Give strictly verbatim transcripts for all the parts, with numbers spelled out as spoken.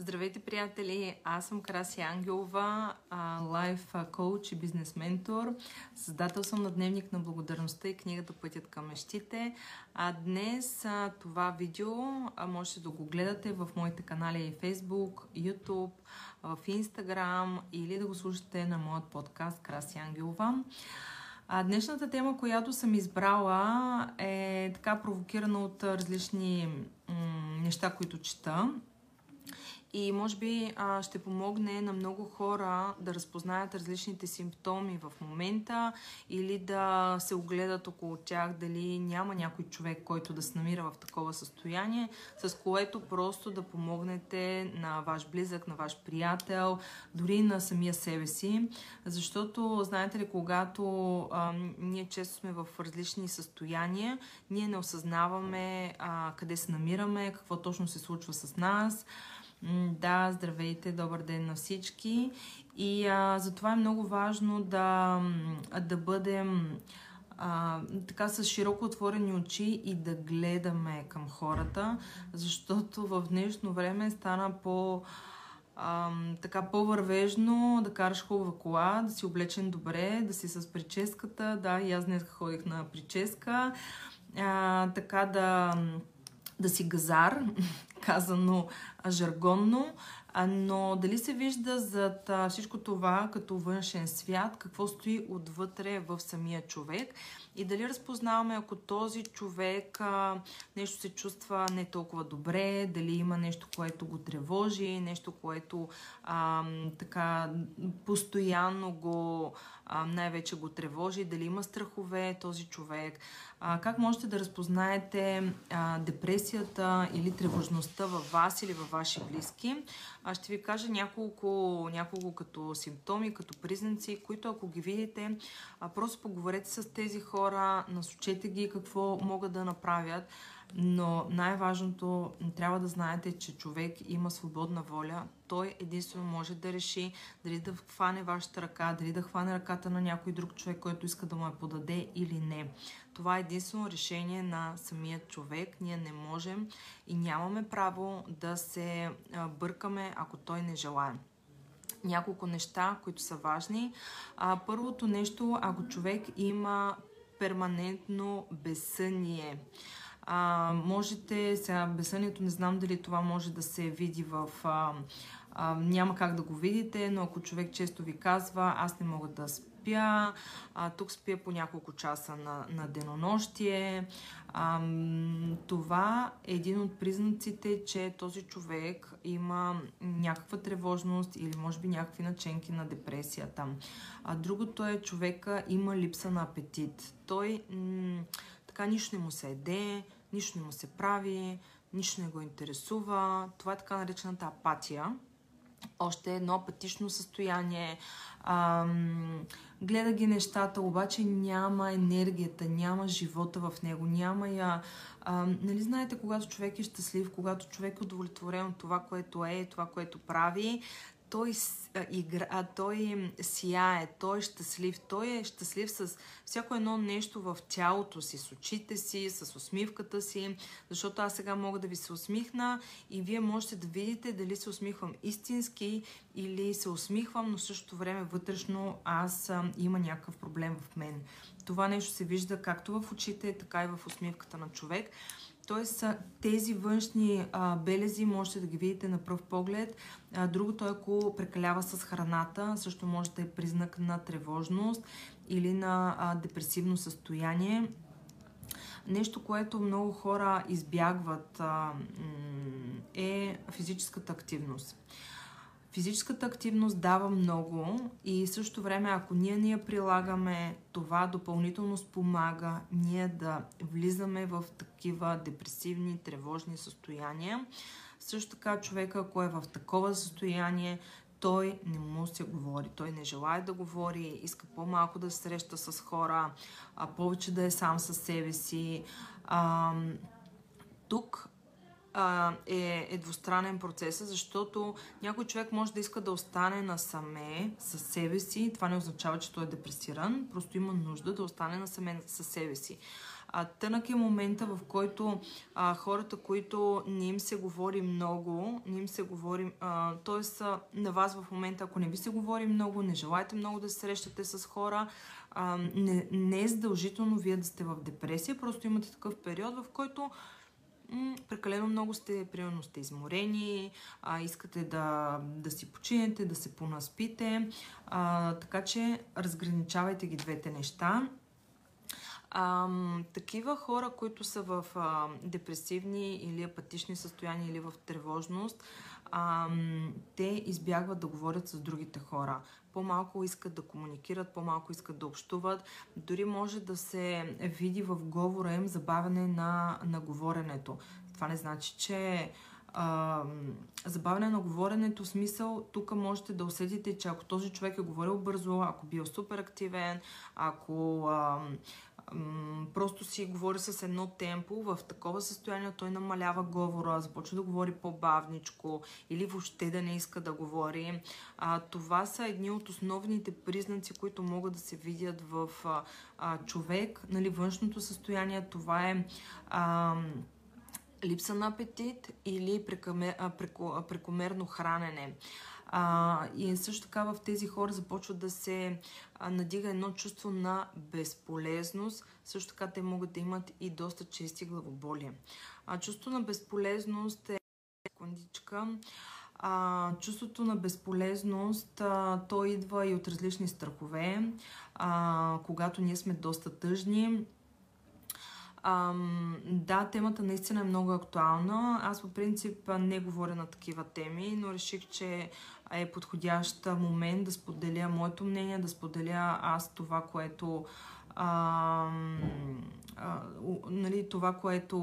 Здравейте, приятели! Аз съм Краси Ангелова, лайф коуч и бизнес ментор. Създател съм на Дневник на благодарността и книгата Пътят към мечтите. А днес а, това видео а, можете да го гледате в моите канали Фейсбук, Ютуб, в Instagram или да го слушате на моят подкаст Краси Ангелова. А днешната тема, която съм избрала, е така провокирана от различни м- неща, които чета. И може би а, ще помогне на много хора да разпознаят различните симптоми в момента или да се огледат около тях, дали няма някой човек, който да се намира в такова състояние, с което просто да помогнете на ваш близък, на ваш приятел, дори на самия себе си. Защото, знаете ли, когато а, ние често сме в различни състояния, ние не осъзнаваме а, къде се намираме, какво точно се случва с нас. Да, здравейте, добър ден на всички. И а, затова е много важно да, да бъдем а, така с широко отворени очи и да гледаме към хората, защото в днешно време стана по... А, така по-вървежно, да караш хубава кола, да си облечен добре, да си с прическата. Да, и аз днес ходих на прическа. А, така да... да си газар, казано жаргонно, но дали се вижда зад всичко това като външен свят, какво стои отвътре в самия човек и дали разпознаваме, ако този човек а, нещо се чувства не толкова добре, дали има нещо, което го тревожи, нещо, което а, така постоянно го а, най-вече го тревожи, дали има страхове този човек. А, как можете да разпознаете а, депресията или тревожността във вас или във ваши близки? Аз ще ви кажа няколко, няколко като симптоми, като признаци, които ако ги видите, просто поговорете с тези хора, насочете ги какво могат да направят, но най-важното трябва да знаете, че човек има свободна воля. Той единствено може да реши дали да хване вашата ръка, дали да хване ръката на някой друг човек, който иска да му я подаде или не. Това е единствено решение на самия човек. Ние не можем и нямаме право да се бъркаме, ако той не желае. Няколко неща, които са важни. Първото нещо, ако човек има перманентно безсъние. А, можете, сега безсънието, не знам дали това може да се види в... А, а, няма как да го видите, но ако човек често ви казва, аз не мога да спя, а, тук спя по няколко часа на, на денонощие, а, това е един от признаците, че този човек има някаква тревожност или може би някакви наченки на депресията. А, другото е, човека има липса на апетит. Той... М- Така нищо не му се еде, нищо не му се прави, нищо не го интересува. Това е така наречената апатия. Още едно апатично състояние. Ам, гледа ги нещата, обаче няма енергията, няма живота в него, няма я... Ам, нали знаете, когато човек е щастлив, когато човек е удовлетворен от това, което е, това, което прави, Той, игра, той сияе, той е щастлив, той е щастлив с всяко едно нещо в тялото си, с очите си, с усмивката си, защото аз сега мога да ви се усмихна и вие можете да видите дали се усмихвам истински или се усмихвам, но в същото време вътрешно аз има някакъв проблем в мен. Това нещо се вижда както в очите, така и в усмивката на човек. Тоест, тези външни а, белези можете да ги видите на пръв поглед. А, другото, ако прекалява с храната, също може да е признак на тревожност или на а, депресивно състояние. Нещо, което много хора избягват а, е физическата активност. Физическата активност дава много и също време, ако ние не я прилагаме, това допълнително спомага ние да влизаме в такива депресивни, тревожни състояния. Също така човека, ако е в такова състояние, той не му се говори, той не желае да говори, иска по-малко да се среща с хора, а повече да е сам със себе си. А, тук Е, е двустранен процес, защото някой човек може да иска да остане насаме със себе си. Това не означава, че той е депресиран, просто има нужда да остане насаме със себе си. а, тънък е момента, в който а, хората, които не им се говори много, не им се говори, т.е. на вас в момента, ако не ви се говори много, не желаете много да се срещате с хора, а, не, не е задължително вие да сте в депресия, просто имате такъв период, в който прекалено много сте, примерно сте изморени, а, искате да, да си починете, да се понаспите, а, така че разграничавайте ги двете неща. А, такива хора, които са в а, депресивни или апатични състояния или в тревожност, а, те избягват да говорят с другите хора. По-малко искат да комуникират, по-малко искат да общуват. Дори може да се види в говора им забавяне на, на говоренето. Това не значи, че а, забавяне на говоренето, в смисъл, тук можете да усетите, че ако този човек е говорил бързо, ако бил супер активен, ако а, просто си говори с едно темпо, в такова състояние той намалява говора, започва да говори по-бавничко или въобще да не иска да говори. А, това са едни от основните признаци, които могат да се видят в а, а, човек. Нали, външното състояние, това е а, липса на апетит или прекомер, а, преко, прекомерно хранене. А, и също така в тези хора започват да се а, надига едно чувство на безполезност. Също така те могат да имат и доста чести главоболие. А, чувството на безполезност е... Секундичка. А, чувството на безполезност, а, то идва и от различни страхове. А, когато ние сме доста тъжни. Ам, да, темата наистина е много актуална. Аз по принцип не говоря на такива теми, но реших, че е подходящ момент да споделя моето мнение, да споделя аз това, което ам, а, нали, това, което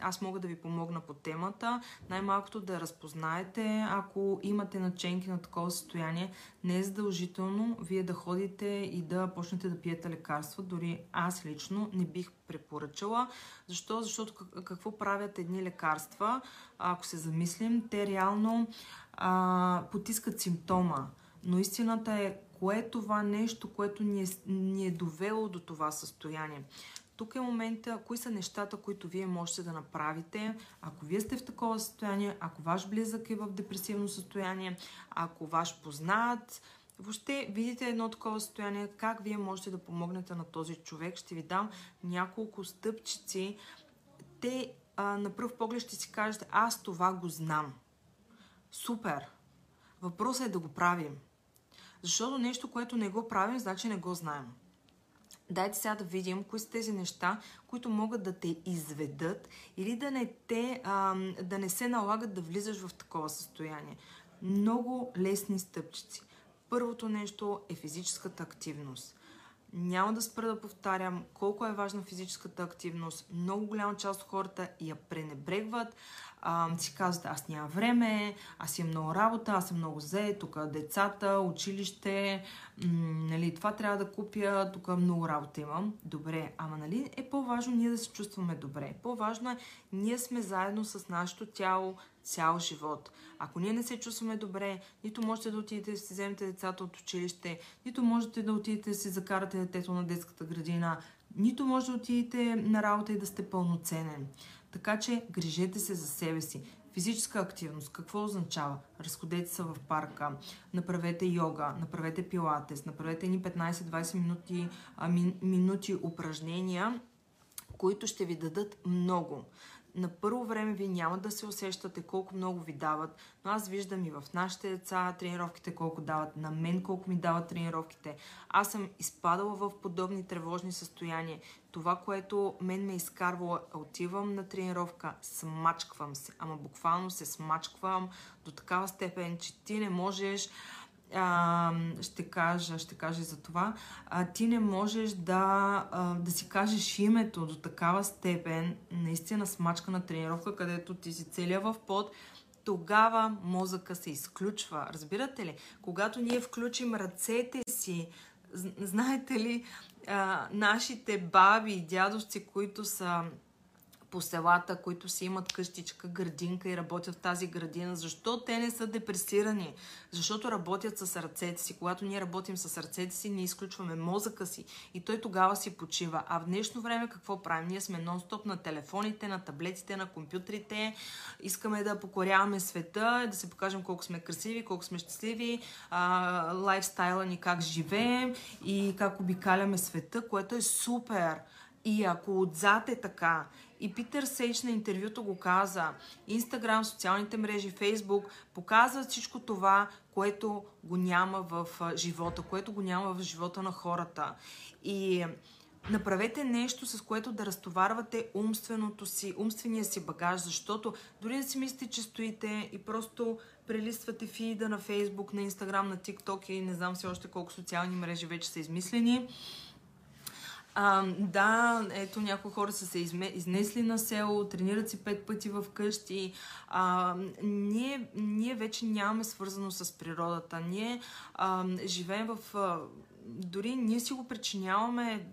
аз мога да ви помогна по темата. Най-малкото да разпознаете, ако имате наченки на такова състояние, не е задължително вие да ходите и да почнете да пиете лекарства. Дори аз лично не бих препоръчала. Защо? Защото какво правят едни лекарства? Ако се замислим, те реално а, потискат симптома. Но истината е, кое е това нещо, което ни е, ни е довело до това състояние. Тук е момента, кои са нещата, които вие можете да направите, ако вие сте в такова състояние, ако ваш близък е в депресивно състояние, ако ваш познат... Въобще видите едно такова състояние, как вие можете да помогнете на този човек. Ще ви дам няколко стъпчици. Те а, на пръв поглед ще си кажете, аз това го знам. Супер! Въпросът е да го правим. Защото нещо, което не го правим, значи не го знаем. Дайте сега да видим кои са тези неща, които могат да те изведат или да не, те, а, да не се налагат да влизаш в такова състояние. Много лесни стъпчици. Първото нещо е физическата активност. Няма да спра да повтарям колко е важна физическата активност. Много голяма част от хората я пренебрегват. А, си казват, аз нямам време, аз имам много работа, аз съм много зае, тук децата, училище, м- нали, това трябва да купя, тук много работа имам. Добре, ама нали е по-важно ние да се чувстваме добре. По-важно е, ние сме заедно с нашето тяло цял живот. Ако ние не се чувстваме добре, нито можете да отидете да си вземете децата от училище, нито можете да отидете да си закарате детето на детската градина, нито може да отидете на работа и да сте пълноценен. Така че грижете се за себе си. Физическа активност. Какво означава? Разходете се в парка, направете йога, направете пилатес, направете ни петнайсет-двайсет минути, а, мин, минути упражнения, които ще ви дадат много. На първо време ви няма да се усещате колко много ви дават, но аз виждам и в нашите деца тренировките колко дават, на мен колко ми дават тренировките. Аз съм изпадала в подобни тревожни състояния. Това, което мен ме изкарвало, отивам на тренировка, смачквам се, ама буквално се смачквам до такава степен, че ти не можеш... А, ще кажа, ще кажа за това, а, ти не можеш да, а, да си кажеш името до такава степен, наистина смачка на тренировка, където ти си целия в пот, тогава мозъка се изключва. Разбирате ли? Когато ние включим ръцете си, знаете ли, а, нашите баби и дядовци, които са по селата, които си имат къщичка, градинка и работят в тази градина. Защо те не са депресирани? Защото работят с ръцете си. Когато ние работим с ръцете си, ние изключваме мозъка си и той тогава си почива. А в днешно време какво правим? Ние сме нон-стоп на телефоните, на таблетите, на компютрите. Искаме да покоряваме света, да се покажем колко сме красиви, колко сме щастливи, а, лайфстайла ни как живеем и как обикаляме света, което е супер. И ако отзад е така, и Питър Сейч на интервюто го каза, Instagram, социалните мрежи, Facebook показват всичко това, което го няма в живота, което го няма в живота на хората. И направете нещо, с което да разтоварвате умственото си, умствения си багаж, защото дори да си мислите, че стоите и просто прелиствате фида на Фейсбук, на Инстаграм, на Тикток и не знам все още колко социални мрежи вече са измислени. А, да, ето някои хора са се изме, изнесли на село, тренират си пет пъти в къщи. А, ние, ние вече нямаме свързано с природата. Ние а, живеем в... А, дори ние си го причиняваме,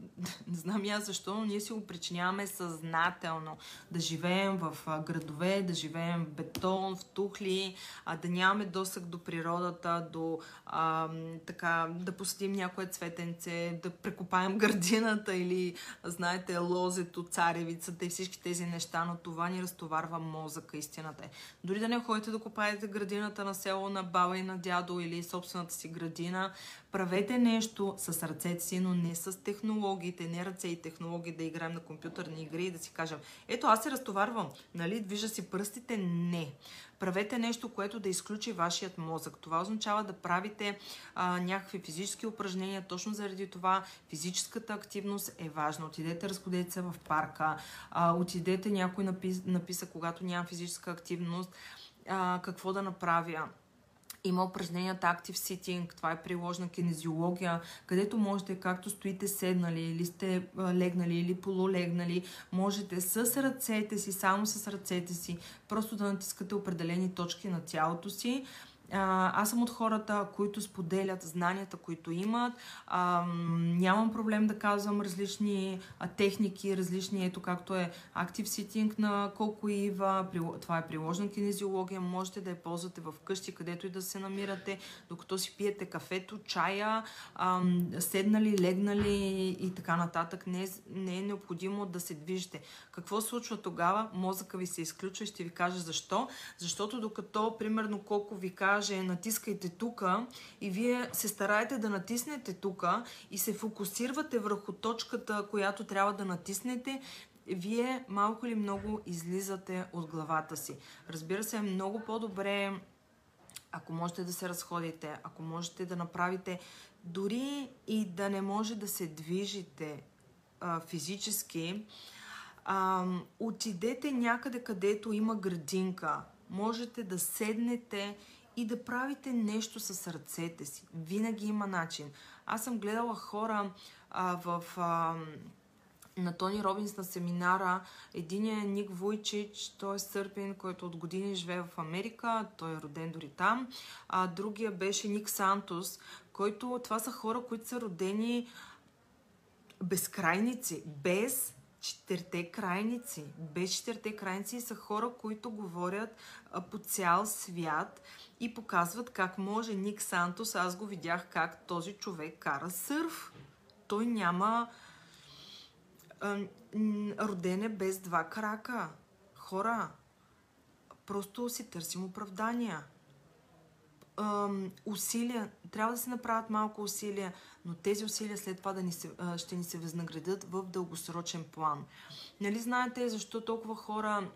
не знам я защо, но ние си го причиняваме съзнателно. Да живеем в градове, да живеем в бетон, в тухли, да нямаме досег до природата, до, а, така, да посетим някое цветенце, да прекопаем градината или, знаете, лозето, царевицата и всички тези неща, но това ни разтоварва мозъка, истината е. Дори да не ходите да копаете градината на село, на баба и на дядо или собствената си градина, правете нещо с ръцете си, но не с технологиите, не ръце и технологии, да играем на компютърни игри и да си кажем, ето аз се разтоварвам, нали, движа си пръстите, не. Правете нещо, което да изключи вашият мозък. Това означава да правите а, някакви физически упражнения. Точно заради това физическата активност е важна. Отидете, разходете се в парка, а, отидете, някой напис, написа, когато нямам физическа активност, а, какво да направя. Има упражненията Active Sitting, това е приложна кинезиология, където можете, както стоите седнали или сте легнали или полулегнали, можете с ръцете си, само с ръцете си, просто да натискате определени точки на тялото си. Аз съм от хората, които споделят знанията, които имат. А, нямам проблем да казвам различни техники, различни, ето както е Active Sitting на Колко Ива, това е приложна кинезиология, можете да я ползвате в къщи, където и да се намирате, докато си пиете кафето, чая, а, седнали, легнали и така нататък. Не, не е необходимо да се движите. Какво случва тогава? Мозъка ви се изключва и ще ви кажа защо. Защото докато, примерно, колко ви кажа, натискайте тука и вие се стараете да натиснете тука и се фокусирате върху точката, която трябва да натиснете, вие малко или много излизате от главата си. Разбира се, е много по-добре, ако можете да се разходите, ако можете да направите, дори и да не може да се движите а, физически, а, отидете някъде, където има градинка. Можете да седнете и да правите нещо с ръцете си. Винаги има начин. Аз съм гледала хора а, в, а, на Тони Робинс на семинара. Единият е Ник Вуйчич, той е сърбин, който от години живее в Америка, той е роден дори там. А другия беше Ник Сантус, който, това са хора, които са родени безкрайници, без четирите крайници. Без четирите крайници са хора, които говорят а, по цял свят и показват как може. Ник Сантус, аз го видях как този човек кара сърф. Той няма... А, роден е без два крака. Хора, просто си търсим оправдания. А, усилия. Трябва да се направят малко усилия, но тези усилия след това да ни се, ще ни се възнаградят в дългосрочен план. Нали знаете защо толкова хора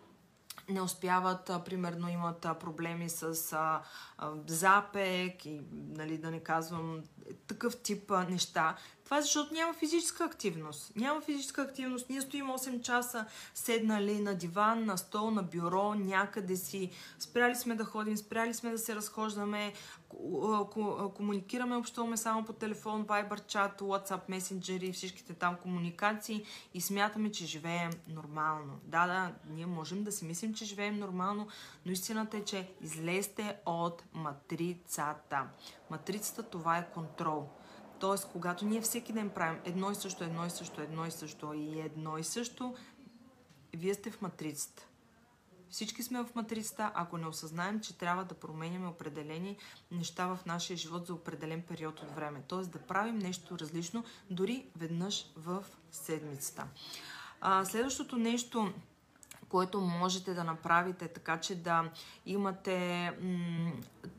не успяват, а, примерно имат а, проблеми с а, а, запек и, нали, да не казвам такъв тип а, неща. Това е защото няма физическа активност. Няма физическа активност. Ние стоим осем часа седнали на диван, на стол, на бюро, някъде си. Спряли сме да ходим, спряли сме да се разхождаме, комуникираме, общуваме само по телефон, Viber чат, WhatsApp, месенджери, всичките там комуникации и смятаме, че живеем нормално. Да, да, ние можем да си мислим, че живеем нормално, но истината е, че излезте от матрицата. Матрицата, това е контрол. Т.е. когато ние всеки ден правим едно и също, едно и също, едно и също и едно и също, Вие сте в матрицата. Всички сме в матрицата, ако не осъзнаем, че трябва да променяме определени неща в нашия живот за определен период от време. Тоест да правим нещо различно, дори веднъж в седмицата. А, следващото нещо, което можете да направите, така че да имате... М-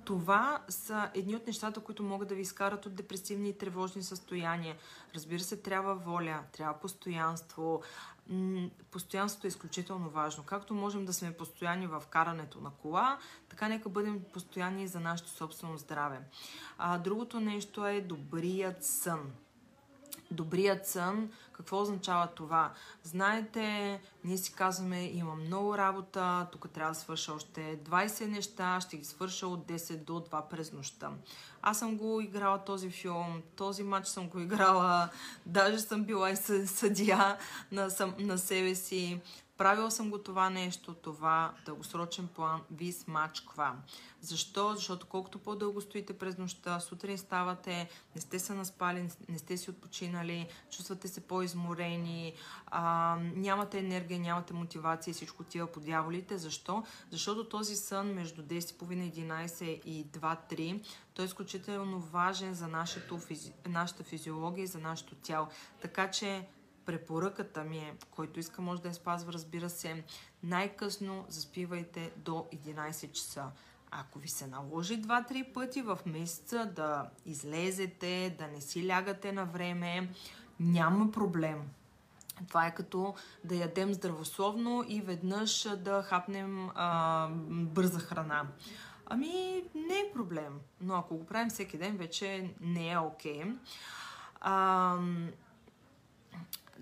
това са едни от нещата, които могат да ви изкарат от депресивни и тревожни състояния. Разбира се, трябва воля, трябва постоянство. М- постоянството е изключително важно. Както можем да сме постоянни в карането на кола, така нека бъдем постоянни и за нашето собствено здраве. А, другото нещо е добрият сън. Добрият сън, какво означава това? Знаете, ние си казваме, имам много работа, тук трябва да свърша още двайсет неща, ще ги свърша от десет до два през нощта. Аз съм го играла този филм, този матч съм го играла, даже съм била и съдия на, съм, на себе си. Правила съм го това нещо, това дългосрочен план ви смачква. Защо? Защото колкото по-дълго стоите през нощта, сутрин ставате, не сте се наспали, не сте си отпочинали, чувствате се по-изморени, а, нямате енергия, нямате мотивация, всичко тива по дяволите. Защо? Защото този сън между десет и половина, единайсет и два-три, той е изключително важен за нашето, нашата физиология и за нашето тяло. Така че препоръката ми е, който иска може да я спазва, разбира се, най-късно заспивайте до единайсет часа. Ако ви се наложи два-три пъти в месеца да излезете, да не си лягате на време, няма проблем. Това е като да ядем здравословно и веднъж да хапнем а, бърза храна. Ами не е проблем, но ако го правим всеки ден, вече не е окей. Okay. А,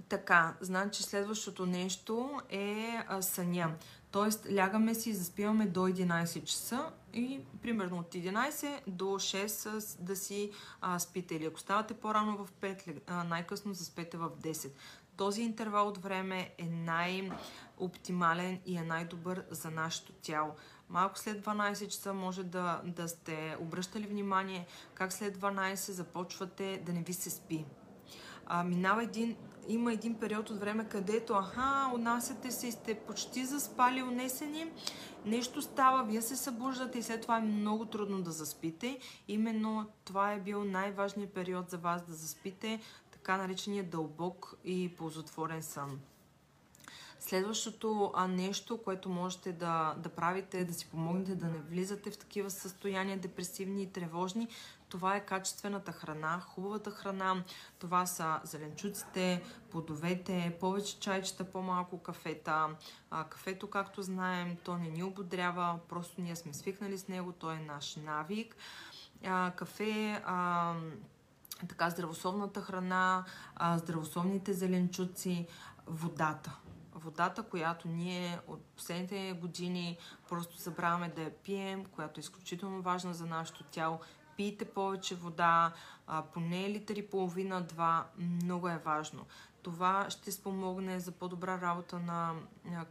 Така, значи следващото нещо е а, съня. Тоест, лягаме си и заспиваме до единайсет часа и примерно от единайсет до шест да си а, спите. Или ако ставате по-рано в пет, а, най-късно заспете в десет. Този интервал от време е най-оптимален и е най-добър за нашето тяло. Малко след дванайсет часа може да, да сте обръщали внимание как след дванайсет започвате да не ви се спи. А, минава един, има един период от време, където аха, унасяте се и сте почти заспали, унесени, нещо става, вие се събуждате и след това е много трудно да заспите. Именно това е бил най-важният период за вас да заспите, така наречения дълбок и ползотворен сън. Следващото нещо, което можете да, да правите, е да си помогнете да не влизате в такива състояния, депресивни и тревожни. Това е качествената храна, хубавата храна. Това са зеленчуците, плодовете, повече чайчета, по-малко кафета. А, кафето, както знаем, то не ни ободрява, просто ние сме свикнали с него, то е наш навик. А, кафе... А, така, здравословната храна, а, здравословните зеленчуци, водата. Водата, която ние от последните години просто забравяме да я пием, която е изключително важна за нашето тяло. Пийте повече вода, а, поне литър и половина-два, много е важно. Това ще спомогне за по-добра работа на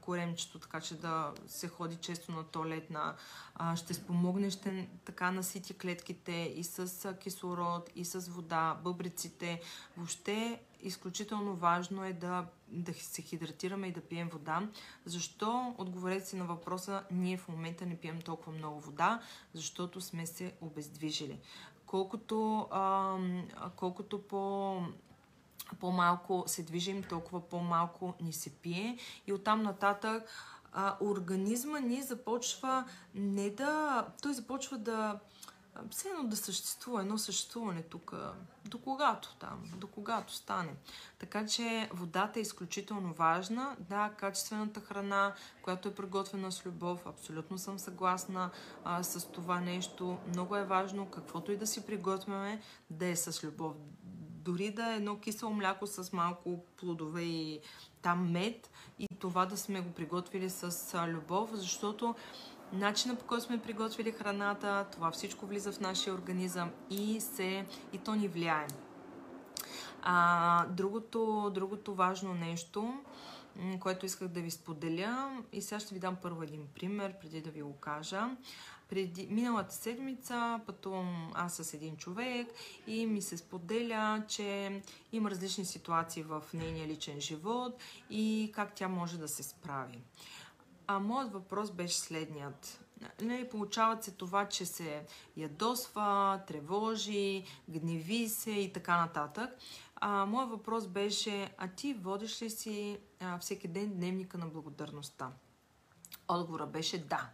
коремчето, така че да се ходи често на тоалетна. Ще спомогне, ще така насити клетките и с кислород, и с вода, бъбриците. Въобще изключително важно е да, да се хидратираме и да пием вода. Защо? Отговорете си на въпроса, ние в момента не пием толкова много вода, защото сме се обездвижили. Колкото, а, колкото по... по-малко се движим, толкова по-малко ни се пие и оттам нататък а, организма ни започва не да... Той започва да... все едно да съществува, едно съществуване тук, до когато там, до когато стане. Така че водата е изключително важна. Да, качествената храна, която е приготвена с любов, абсолютно съм съгласна а, с това нещо. Много е важно, каквото и да си приготвяме, да е с любов. Дори да е едно кисело мляко с малко плодове и там мед и това да сме го приготвили с любов, защото начинът, по който сме приготвили храната, това всичко влиза в нашия организъм и, се, и то ни влияе. А, другото, другото важно нещо, което исках да ви споделя и сега ще ви дам първо един пример, преди да ви го кажа. Преди, миналата седмица пътувам аз с един човек и ми се споделя, че има различни ситуации в нейния личен живот и как тя може да се справи. А моят въпрос беше следният. Не, получават се това, че се ядосва, тревожи, гневи се и така нататък. А, моят въпрос беше, а ти водиш ли си а, всеки ден дневника на благодарността? Отговора беше да.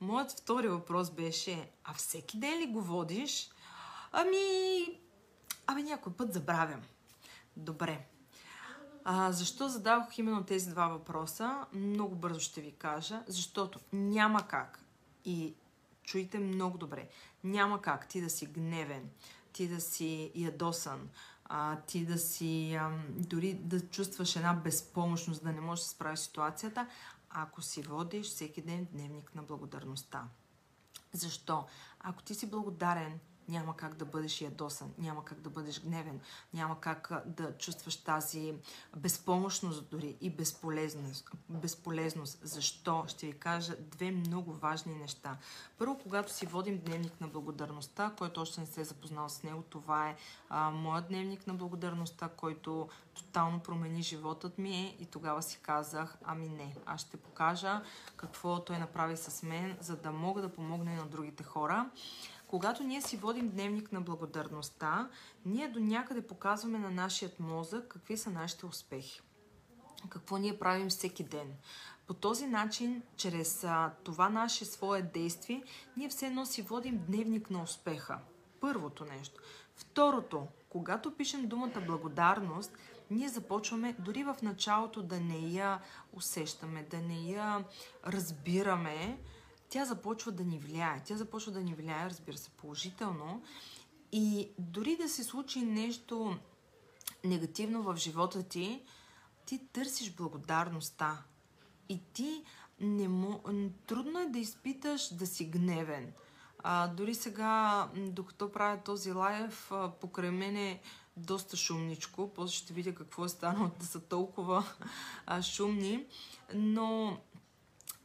Моят втори въпрос беше, а всеки ден ли го водиш? Ами, ами някой път забравям. Добре. А, защо задавах именно тези два въпроса? Много бързо ще ви кажа, защото няма как, и чуйте много добре, няма как ти да си гневен, ти да си ядосан, а, ти да си а, дори да чувстваш една безпомощност, да не можеш да справиш ситуацията, ако си водиш всеки ден дневник на благодарността. Защо? Ако ти си благодарен, няма как да бъдеш ядосан, няма как да бъдеш гневен, няма как да чувстваш тази безпомощност дори и безполезност. безполезност. Защо? Ще ви кажа две много важни неща. Първо, когато си водим дневник на благодарността, който още не се е запознал с него, това е а, моят дневник на благодарността, който тотално промени животът ми, и тогава си казах, ами не, аз ще покажа какво той направи с мен, за да мога да помогна и на другите хора. Когато ние си водим дневник на благодарността, ние до някъде показваме на нашия мозък какви са нашите успехи, какво ние правим всеки ден. По този начин, чрез а, това наше свое действие, ние все едно си водим дневник на успеха. Първото нещо. Второто, когато пишем думата благодарност, ние започваме дори в началото да не я усещаме, да не я разбираме, тя започва да ни влияе. Тя започва да ни влияе, разбира се, положително. И дори да се случи нещо негативно в живота ти, ти търсиш благодарността. И ти не мо... трудно е да изпиташ да си гневен. А, дори сега, докато правя този лайв, покрай мене доста шумничко. После ще видя какво е станало да са толкова а, шумни. Но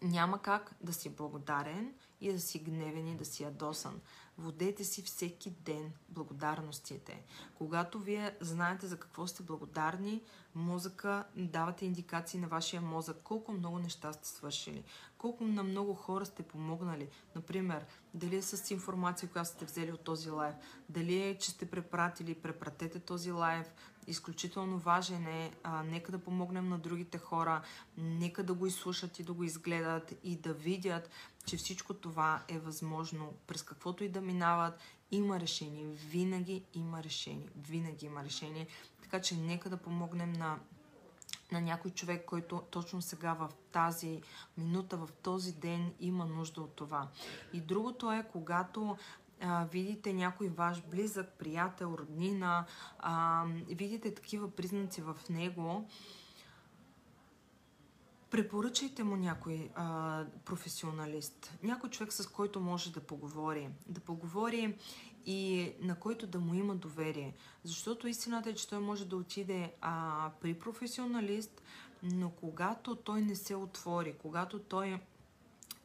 няма как да си благодарен и да си гневен и да си ядосан. Водете си всеки ден благодарностите. Когато вие знаете за какво сте благодарни, мозъка, давате индикации на вашия мозък колко много неща сте свършили, колко на много хора сте помогнали. Например, дали е с информация, която сте взели от този лайв, дали е, че сте препратили, препратете този лайв. Изключително важен е, а, нека да помогнем на другите хора, нека да го изслушат и да го изгледат и да видят, че всичко това е възможно. През каквото и да минават, има решение. Винаги има решение. Винаги има решение. Така че нека да помогнем на, на някой човек, който точно сега в тази минута, в този ден има нужда от това. И другото е, когато а, видите някой ваш близък, приятел, роднина, а, видите такива признаци в него, препоръчайте му някой а, професионалист, някой човек, с който може да поговори, да поговори и на който да му има доверие. Защото истината е, че той може да отиде а, при професионалист, но когато той не се отвори, когато той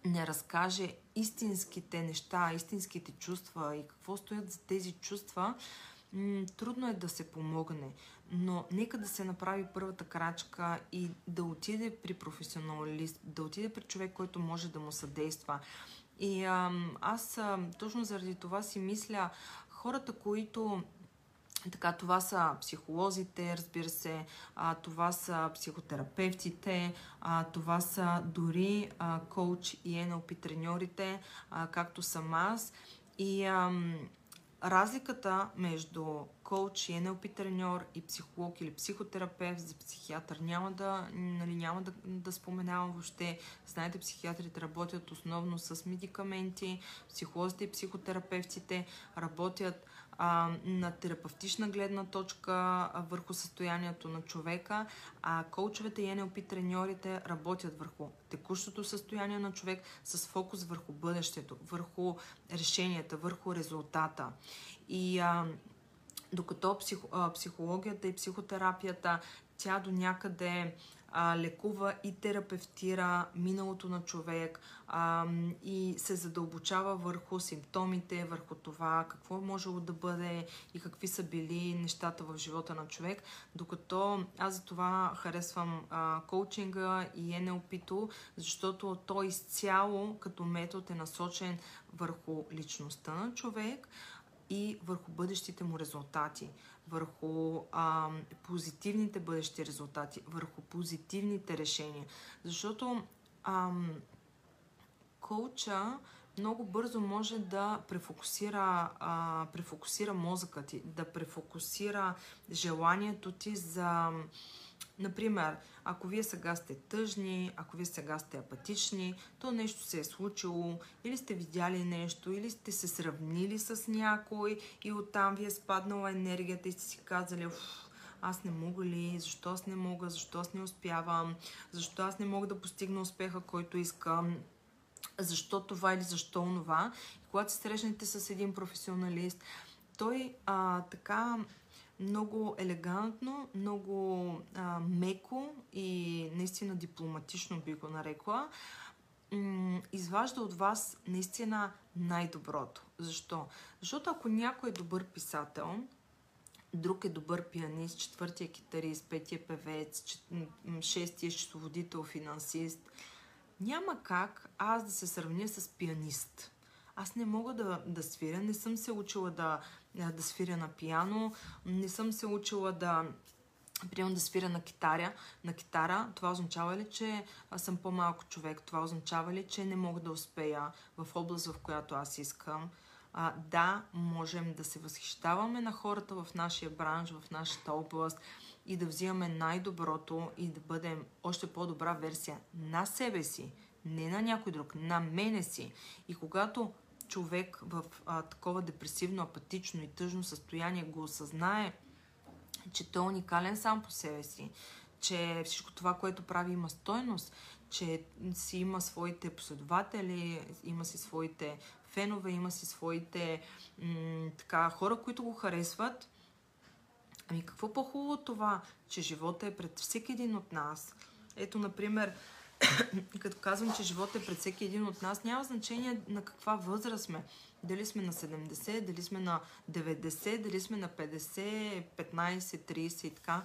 не разкаже истинските неща, истинските чувства и какво стоят за тези чувства, трудно е да се помогне, но нека да се направи първата крачка и да отиде при професионалист, да отиде при човек, който може да му съдейства. И а, аз а, точно заради това си мисля, хората, които така, това са психолозите, разбира се, а, това са психотерапевтите, а, това са дори а, коуч и Ен Ел Пи треньорите, а, както съм аз. И а, разликата между коуч и Ен Ел Пи треньор и психолог или психотерапевт, за психиатър няма да, нали, няма да, да споменавам въобще. Знаете, психиатрите работят основно с медикаменти, психолозите и психотерапевтите работят а, на терапевтична гледна точка а, върху състоянието на човека, а коучовете и Ен Ел Пи треньорите работят върху текущото състояние на човек с фокус върху бъдещето, върху решенията, върху резултата. И а, докато психо, а, психологията и психотерапията, тя до някъде а, лекува и терапевтира миналото на човек а, и се задълбочава върху симптомите, върху това какво е можело да бъде и какви са били нещата в живота на човек, докато аз за това харесвам а, коучинга и Ен Ел Пи-то, защото той изцяло като метод е насочен върху личността на човек и върху бъдещите му резултати, върху а, позитивните бъдещи резултати, върху позитивните решения. Защото а, коуча много бързо може да префокусира, а, префокусира мозъка ти, да префокусира желанието ти за... Например, ако вие сега сте тъжни, ако вие сега сте апатични, то нещо се е случило, или сте видяли нещо, или сте се сравнили с някой и оттам ви е спаднала енергията и сте си казали: аз не мога ли, защо аз не мога, защо аз не успявам, защо аз не мога да постигна успеха, който искам, защо това или защо онова. И когато се срещнете с един професионалист, той а, така... много елегантно, много а, меко и наистина дипломатично би го нарекла, м- изважда от вас наистина най-доброто. Защо? Защото ако някой е добър писател, друг е добър пианист, четвъртия китарист, петия певец, чет- шестия счетоводител, финансист, няма как аз да се сравня с пианист. Аз не мога да, да свиря, не съм се учила да, да свиря на пиано, не съм се учила да, приема да свиря на китара. На китара. Това означава ли, че съм по-малко човек? Това означава ли, че не мога да успея в област, в която аз искам? А, да, можем да се възхищаваме на хората в нашия бранш, в нашата област и да взимаме най-доброто и да бъдем още по-добра версия на себе си, не на някой друг, на мене си. И когато човек в а, такова депресивно, апатично и тъжно състояние го осъзнае, че той е уникален сам по себе си, че всичко това, което прави, има стойност, че си има своите последователи, има си своите фенове, има си своите м- така, хора, които го харесват. Ами какво по-хубаво от това, че живота е пред всеки един от нас? Ето, например, като казвам, че живота е пред всеки един от нас, няма значение на каква възраст сме. Дали сме на седемдесет, дали сме на деветдесет, дали сме на петдесет, петнайсет, трийсет и така.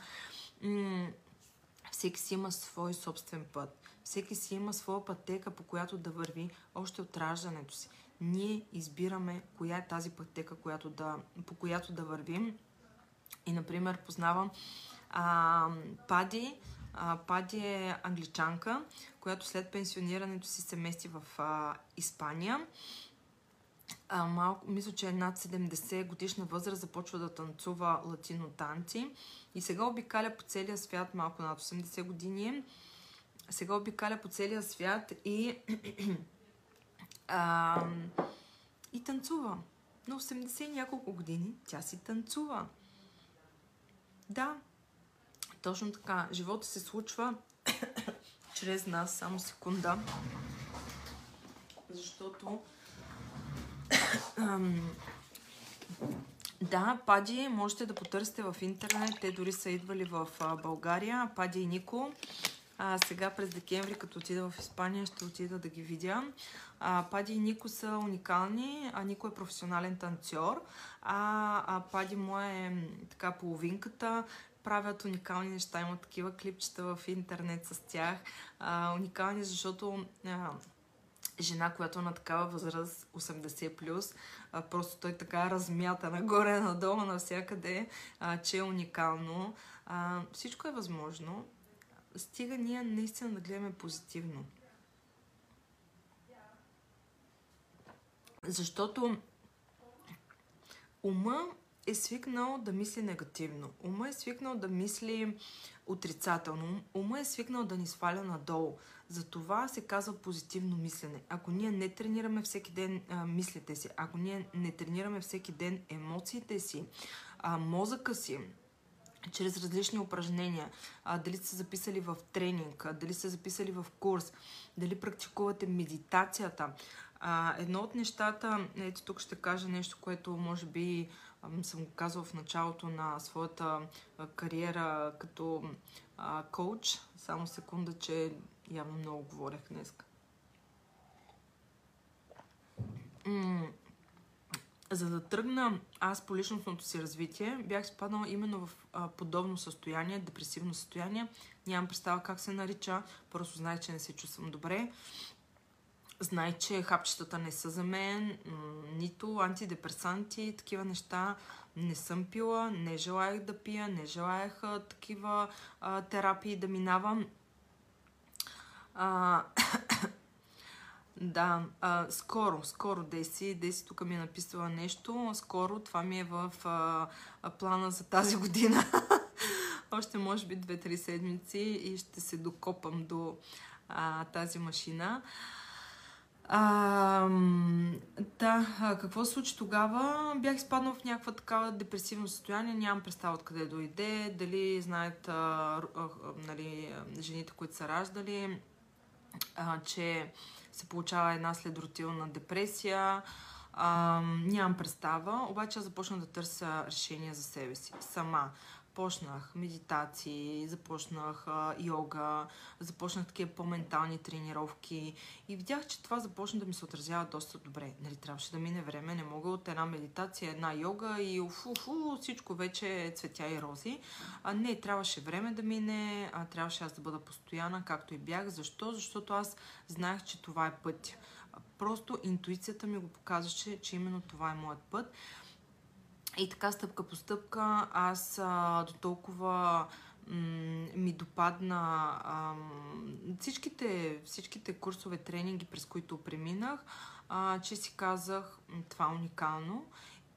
Всеки си има свой собствен път. Всеки си има своя пътека, по която да върви още от раждането си. Ние избираме коя е тази пътека, която да, по която да вървим. И, например, познавам а, Пади, Пади е англичанка, която след пенсионирането си се мести в а, Испания. А, малко, мисля, че е над седемдесет годишна възраст, започва да танцува латино танци и сега обикаля по целия свят, малко над осемдесет години. Сега обикаля по целия свят и, а, и танцува. На осемдесет няколко години тя си танцува. Да. Точно така. Живота се случва чрез нас. Само секунда. Защото да, Пади можете да потърсите в интернет. Те дори са идвали в България. Пади и Нико. А, сега през декември, като отида в Испания, ще отида да ги видя. А, Пади и Нико са уникални. А, Нико е професионален танцор. А, а Пади му е така половинката. Правят уникални неща, имат такива клипчета в интернет с тях. А, уникални, защото а, жена, която е на такава възраст, осемдесет плюс, а, просто той така размята нагоре, надолу, навсякъде, а, че е уникално. А, всичко е възможно. Стига ние наистина да гледаме позитивно. Защото ума е свикнал да мисли негативно. Ума е свикнал да мисли отрицателно. Ума е свикнал да ни сваля надолу. Затова се казва позитивно мислене. Ако ние не тренираме всеки ден а, мислите си, ако ние не тренираме всеки ден емоциите си, а, мозъка си, чрез различни упражнения, а, дали сте записали в тренинг, а, дали сте записали в курс, дали практикувате медитацията. А, едно от нещата, ето тук ще кажа нещо, което може би съм го казвала в началото на своята кариера като а, коуч. Само секунда, че явно много говорех днес. М- За да тръгна аз по личностното си развитие, бях спаднала именно в а, подобно състояние, депресивно състояние. Нямам представа как се нарича, просто знай, че не се чувствам добре. Знай, че хапчетата не са за мен, нито антидепресанти, такива неща не съм пила, не желаях да пия, не желаях а, такива а, терапии да минавам. А... Да, а, скоро, скоро, Деси, Деси тук ми е написала нещо, скоро, това ми е в а, а, плана за тази година. Още може би две-три седмици и ще се докопам до а, тази машина. А, да, какво се случи тогава? Бях изпаднал в някаква такава депресивно състояние, нямам представа откъде дойде, дали знаят а, а, нали, жените, които са раждали, а, че се получава една следротилна депресия. А, нямам представа, обаче аз започнах да търся решения за себе си. Сама. Почнах медитации, започнах а, йога, започнах такива по-ментални тренировки и видях, че това започна да ми се отразява доста добре. Нали, трябваше да мине време, не мога от една медитация, една йога и уфу, уфу, всичко вече е цветя и рози. А, не, трябваше време да мине, а, трябваше аз да бъда постоянна, както и бях. Защо? Защото аз знаех, че това е път. Просто интуицията ми го показваше, че именно това е моят път. И така стъпка по стъпка аз а, до толкова м- ми допадна а, всичките, всичките курсове, тренинги, през които преминах, а, че си казах, това е уникално.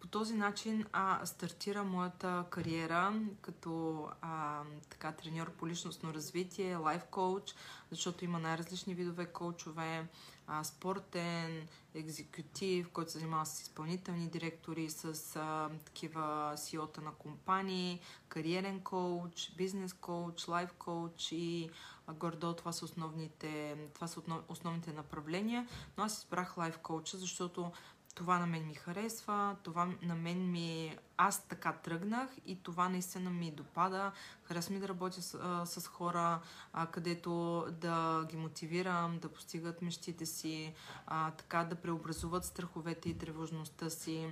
По този начин а, стартира моята кариера като а, така, треньор по личностно развитие, лайф коуч, защото има най-различни видове коучове, а, спортен, екзекютив, който се занимава с изпълнителни директори, с а, такива си и о-та на компании, кариерен коуч, бизнес коуч, лайф коуч и гордо това са основните, това са основните направления. Но аз избрах лайф коуча, защото това на мен ми харесва, това на мен ми... Аз така тръгнах и това наистина ми допада. Харесва ми да работя с, а, с хора, а, където да ги мотивирам, да постигат мечтите си, а, така да преобразуват страховете и тревожността си,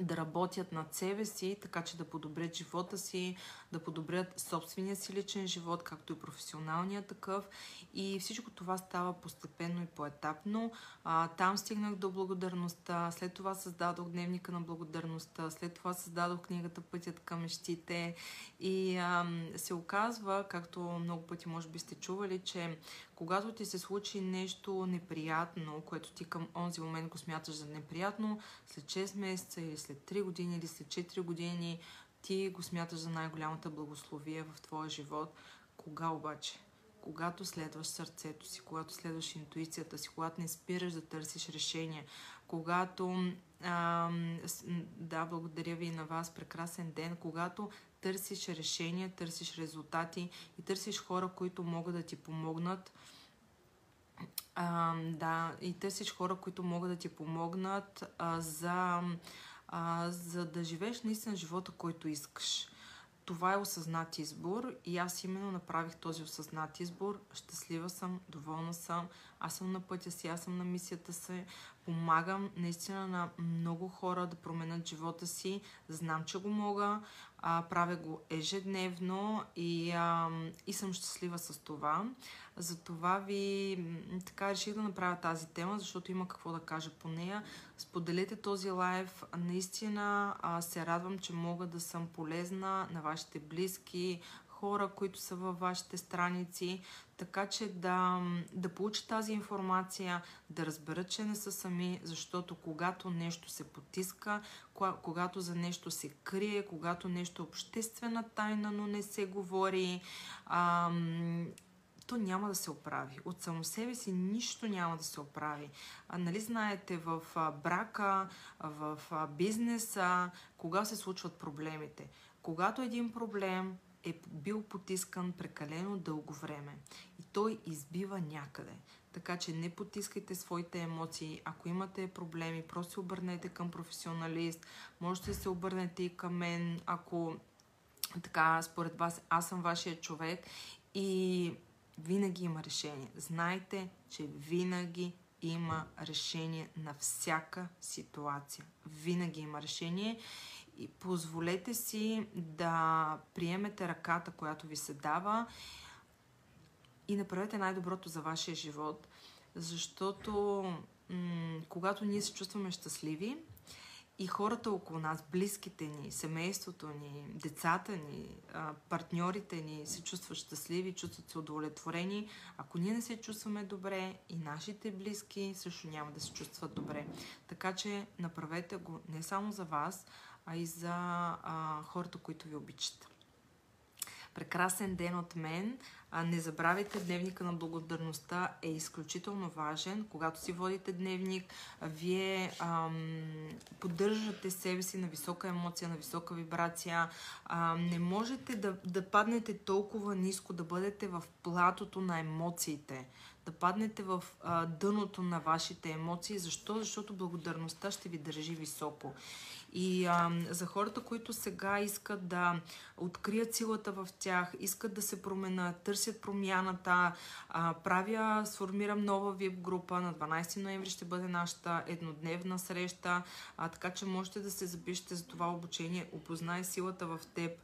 да работят над себе си, така че да подобрят живота си, да подобрят собствения си личен живот, както и професионалния такъв. И всичко това става постепенно и поетапно. А, там стигнах до благодарността, след това създадох дневника на благодарността, след това създадох книгата "Пътят към мечтите" и а, се оказва, както много пъти може би сте чували, че когато ти се случи нещо неприятно, което ти към онзи момент го смяташ за неприятно, след шест месеца или след три години или след четири години, ти го смяташ за най-голямата благословие в твоя живот. Кога обаче? Когато следваш сърцето си, когато следваш интуицията си, когато не спираш да търсиш решение, когато... А, да, благодаря ви и на вас, прекрасен ден, когато търсиш решения, търсиш резултати и търсиш хора, които могат да ти помогнат. А, да, и търсиш хора, които могат да ти помогнат а, за, а, за да живееш наистина живота, който искаш. Това е осъзнат избор и аз именно направих този осъзнат избор. Щастлива съм, доволна съм, аз съм на пътя си, аз съм на мисията си. Помагам наистина на много хора да променят живота си. Знам, че го мога, а, правя го ежедневно и, а, и съм щастлива с това. Затова ви така реших да направя тази тема, защото има какво да кажа по нея. Споделете този лайв. Наистина а, се радвам, че мога да съм полезна на вашите близки, хора, които са във вашите страници, така че да, да получат тази информация, да разберат, че не са сами, защото когато нещо се потиска, когато за нещо се крие, когато нещо е обществена тайна, но не се говори, ам, то няма да се оправи. От само себе си нищо няма да се оправи. А, нали знаете, в а, брака, в а, бизнеса, кога се случват проблемите? Когато един проблем е бил потискан прекалено дълго време и той избива някъде. Така че не потискайте своите емоции. Ако имате проблеми, просто се обърнете към професионалист. Можете да се обърнете и към мен, ако така според вас аз съм вашия човек. И винаги има решение. Знайте, че винаги има решение на всяка ситуация. Винаги има решение. И позволете си да приемете ръката, която ви се дава, и направете най-доброто за вашия живот. Защото м- когато ние се чувстваме щастливи и хората около нас, близките ни, семейството ни, децата ни, партньорите ни се чувстват щастливи, чувстват се удовлетворени, ако ние не се чувстваме добре, и нашите близки също няма да се чувстват добре. Така че направете го не само за вас, а и за а, хората, които ви обичат. Прекрасен ден от мен. Не забравяйте, дневника на благодарността е изключително важен. Когато си водите дневник, вие ам, поддържате себе си на висока емоция, на висока вибрация. Ам, не можете да, да паднете толкова ниско, да бъдете в платото на емоциите, да паднете в а, дъното на вашите емоции. Защо? Защото благодарността ще ви държи високо. И а, за хората, които сега искат да открият силата в тях, искат да се променят, търсят промяната, а, правя, сформирам нова ви ай пи група. На дванайсети ноември ще бъде нашата еднодневна среща, а, така че можете да се запишете за това обучение. Опознай силата в теб,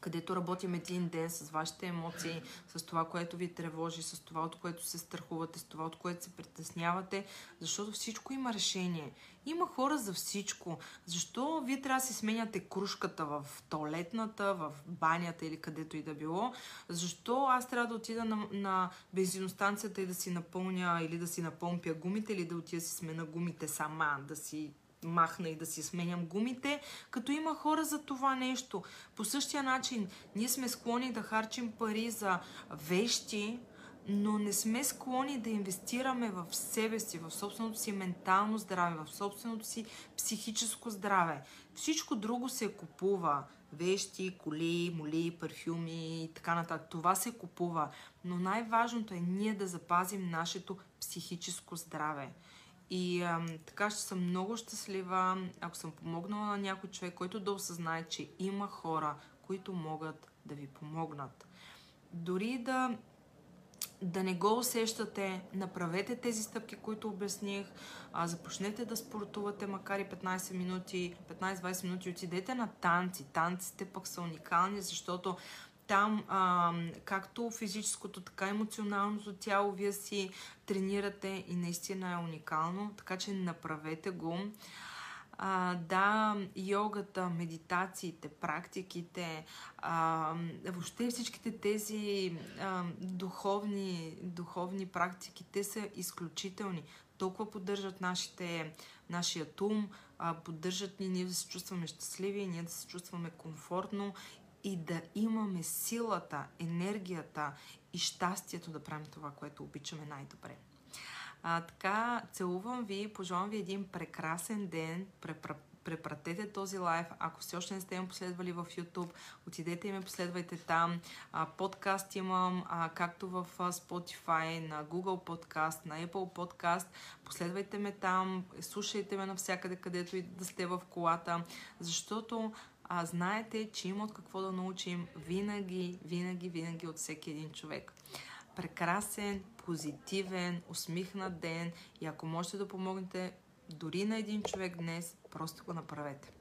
където работим един ден с вашите емоции, с това, което ви тревожи, с това, от което се страхувате, с това, от което се притеснявате, защото всичко има решение. Има хора за всичко. Защо вие трябва да си сменяте кружката в тоалетната, в банята или където и да било? Защо аз трябва да отида на, на бензиностанцията и да си напълня или да си напомпя гумите, или да отида да си смена гумите сама, да си махна и да си сменям гумите, като има хора за това нещо. По същия начин, ние сме склонни да харчим пари за вещи, но не сме склонни да инвестираме в себе си, в собственото си ментално здраве, в собственото си психическо здраве. Всичко друго се купува. Вещи, коли, моли, парфюми и така нататък. Това се купува. Но най-важното е ние да запазим нашето психическо здраве. И а, така ще съм много щастлива, ако съм помогнала на някой човек, който да осъзнае, че има хора, които могат да ви помогнат. Дори да, да не го усещате, направете тези стъпки, които обясних, а, започнете да спортувате, макар и петнайсет минути, петнайсет-двайсет минути, отидете на танци. Танците пък са уникални, защото там, а, както физическото, така емоционалното тяло, вие си тренирате и наистина е уникално, така че направете го. А, да, йогата, медитациите, практиките, а, въобще всичките тези а, духовни, духовни практики, те са изключителни. Толкова поддържат нашите, нашия ум, а, поддържат ни ние да се чувстваме щастливи, ние да се чувстваме комфортно и да имаме силата, енергията и щастието да правим това, което обичаме най-добре. А, така, целувам ви, пожелавам ви един прекрасен ден. Препра... Препратете този лайв. Ако все още не сте ме последвали в Ютуб, отидете и ме последвайте там. А, подкаст имам, а, както в Spotify, на Google Podcast, на Apple Podcast. Последвайте ме там, слушайте ме навсякъде, където и да сте в колата, защото а знаете, че има от какво да научим винаги, винаги, винаги от всеки един човек. Прекрасен, позитивен, усмихнат ден, и ако можете да помогнете дори на един човек днес, просто го направете.